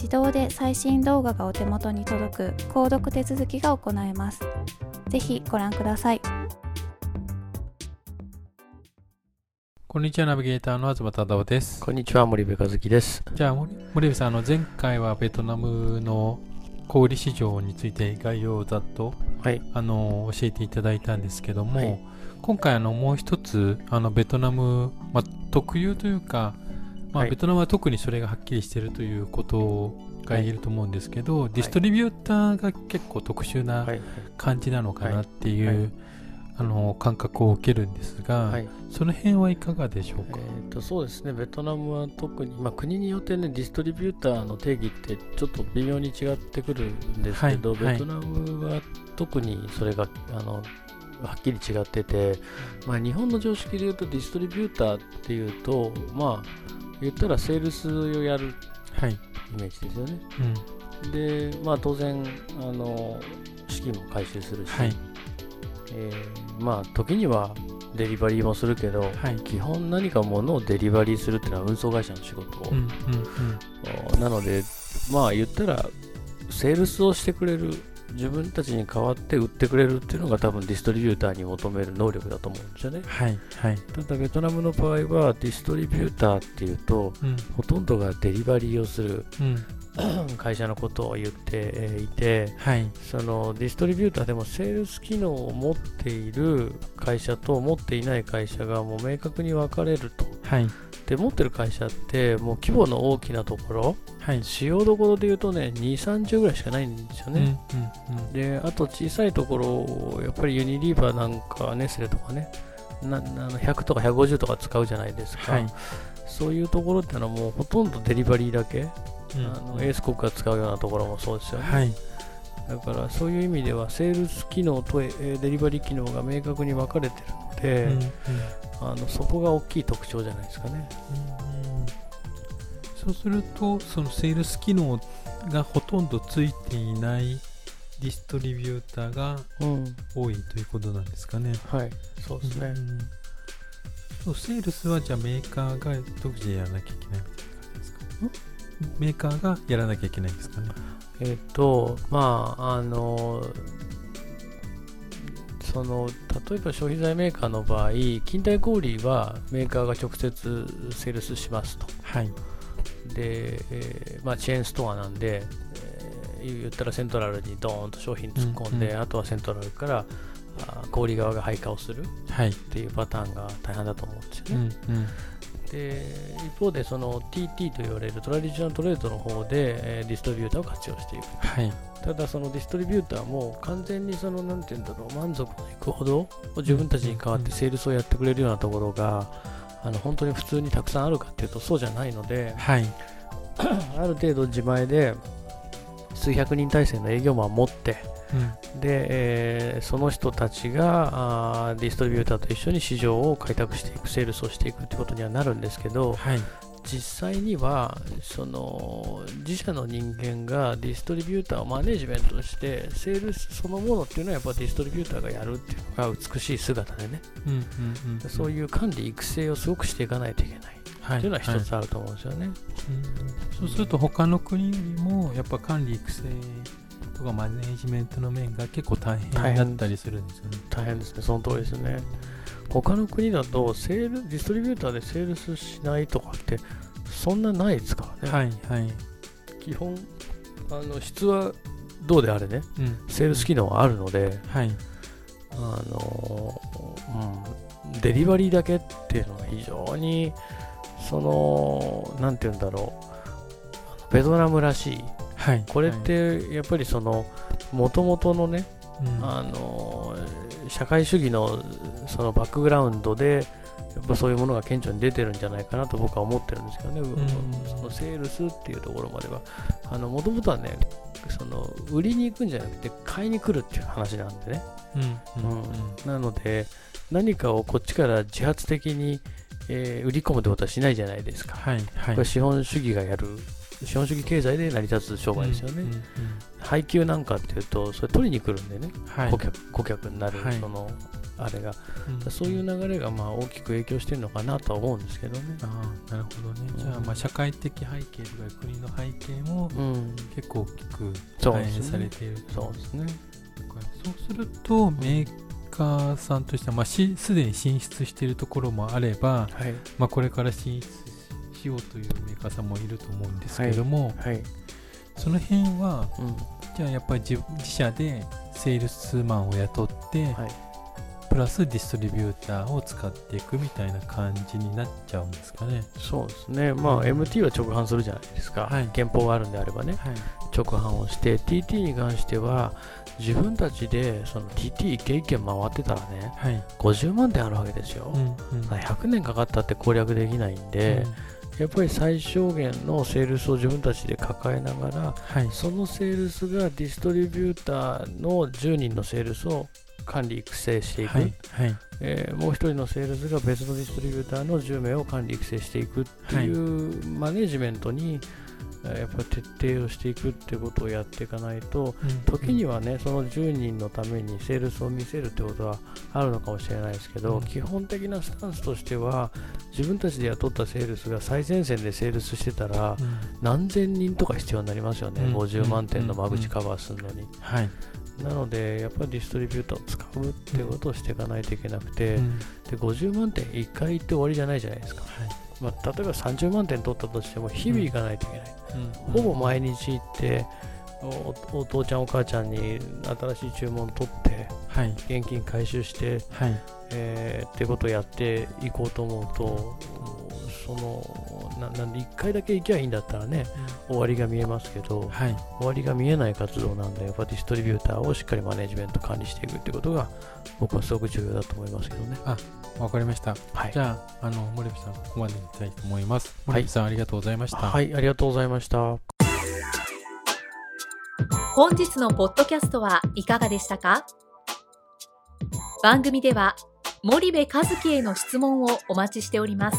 自動で最新動画がお手元に届く購読手続きが行えます。ぜひご覧ください。こんにちは、ナビゲーターの東忠夫です。こんにちは、森部和樹です。じゃあ、森部さん、前回はベトナムの小売市場について概要をざっと、はい、教えていただいたんですけども、はい、今回もう一つベトナム、特有というか、ベトナムは特にそれがはっきりしているということが言えると思うんですけど、はい、ディストリビューターが結構特殊な感じなのかなっていう、感覚を受けるんですが、はい、その辺はいかがでしょうか。そうですね、ベトナムは特に、国によって、ディストリビューターの定義ってちょっと微妙に違ってくるんですけど、はいはい、ベトナムは特にそれがはっきり違ってて、日本の常識でいうとディストリビューターっていうと、言ったらセールスをやるイメージですよね、で、当然資金も回収するし、時にはデリバリーもするけど、基本何か物をデリバリーするっていうのは運送会社の仕事、なので、言ったらセールスをしてくれる、自分たちに代わって売ってくれるっていうのが多分ディストリビューターに求める能力だと思うんですよね。ただベトナムの場合はディストリビューターっていうと、ほとんどがデリバリーをする、会社のことを言っていて、そのディストリビューターでもセールス機能を持っている会社と持っていない会社がもう明確に分かれると、で持ってる会社ってもう規模の大きなところ、主要どころでいうとね 2,30 ぐらいしかないんですよね、であと小さいところ、やっぱりユニリーバーなんかネスレとかね、100とか150とか使うじゃないですか、そういうところってのはもうほとんどデリバリーだけ、エース国が使うようなところもそうですよね、だからそういう意味ではセールス機能とデリバリー機能が明確に分かれてるので、そこが大きい特徴じゃないですかね。そうすると、そのセールス機能がほとんどついていないディストリビューターが多いということなんですかね。そうですね、セールスはじゃあメーカーが独自でやらなきゃいけないみたいな感じですか。メーカーがやらなきゃいけないんですかね。例えば消費財メーカーの場合、近代小売はメーカーが直接セールスしますと、で、チェーンストアなんで、言ったらセントラルにドーンと商品突っ込んで、あとはセントラルから小売側が配下をするっていうパターンが大半だと思うんですよね、で一方でその TT と言われるトラディショナルトレードの方でディストリビューターを活用していく、はい、ただそのディストリビューターも完全にそのなんていうんだろう満足のいくほど自分たちに代わってセールスをやってくれるようなところが、うん、本当に普通にたくさんあるかっていうとそうじゃないので、はい、ある程度自前で数百人体制の営業マンを持って、うん、で、その人たちがディストリビューターと一緒に市場を開拓していくセールスをしていくということにはなるんですけど、はい、実際にはその自社の人間がディストリビューターをマネジメントしてセールスそのものっていうのはやっぱディストリビューターがやるっていうのが美しい姿でね、うんうんうんうん、そういう管理育成をすごくしていかないといけないというのは一つあると思うんですよね、はいはい、そうすると他の国よりもやっぱ管理育成とかマネージメントの面が結構大変だったりするんですよね。大変ですね、その通りですね。他の国だとディストリビューターでセールスしないとかってそんなないですからね、はいはい、基本質はどうであれね、うん、セールス機能はあるので、はい、デリバリーだけっていうのは非常にそのなんていうんだろうベトナムらしい、はい、これってやっぱりその元々のね、うん、社会主義のそのバックグラウンドでやっぱそういうものが顕著に出てるんじゃないかなと僕は思ってるんですけどね、うん、そのセールスっていうところまでは元々はねその売りに行くんじゃなくて買いに来るっていう話なんでね、うんうんうん、なので何かをこっちから自発的に売り込むってことはしないじゃないですか、はいはい、これ資本主義がやる資本主義経済で成り立つ商売ですよね、うんうんうん、配給なんかっていうとそれ取りに来るんでね、はい、顧客になるそのあれが、はい、そういう流れがまあ大きく影響してるのかなとは思うんですけどね、うん、ああなるほどね、うん、じゃあまあ社会的背景とか国の背景も結構大きく反映されている、うん、そうですね、そうするとメーカーさんとしてはすでに進出しているところもあれば、はいこれから進出しようというメーカーさんもいると思うんですけども、はいはい、その辺は、うん、じゃあやっぱり自社でセールスマンを雇って、はい、プラスディストリビューターを使っていくみたいな感じになっちゃうんですかね。そうですね、MT は直販するじゃないですか、はい、憲法があるんであればね、はい、直販をして TT に関しては自分たちでその TT 一軒一軒回ってたらね、はい、50万点あるわけですよ、うんうん、100年かかったって攻略できないんで、うん、やっぱり最小限のセールスを自分たちで抱えながら、はい、そのセールスがディストリビューターの10人のセールスを管理育成していく、はいはいもう一人のセールスが別のディストリビューターの10名を管理育成していくっていうマネジメントにやっぱり徹底をしていくっていうことをやっていかないと、うん、時にはねその10人のためにセールスを見せるってことはあるのかもしれないですけど、うん、基本的なスタンスとしては自分たちで雇ったセールスが最前線でセールスしてたら、うん、何千人とか必要になりますよね、うん、50万点の間口カバーするのに、うんうんうんはい、なのでやっぱりディストリビューターを使うってことをしていかないといけなくて、うん、で50万点1回行って終わりじゃないじゃないですか、はい例えば30万点取ったとしても日々行かないといけない、うんうん、ほぼ毎日行ってお父ちゃんお母ちゃんに新しい注文取って、はい、現金回収して、はいってことをやっていこうと思うとそのなんで1回だけ行きゃいいんだったらね、うん、終わりが見えますけど、はい、終わりが見えない活動なんでやっぱディストリビューターをしっかりマネジメント管理していくってことが僕はすごく重要だと思いますけどね。あわかりました、はい、じゃあ森部さんここまでにしたいと思います。森部さん、はい、ありがとうございました。はいありがとうございました。本日のポッドキャストはいかがでしたか。番組では森部和樹への質問をお待ちしております。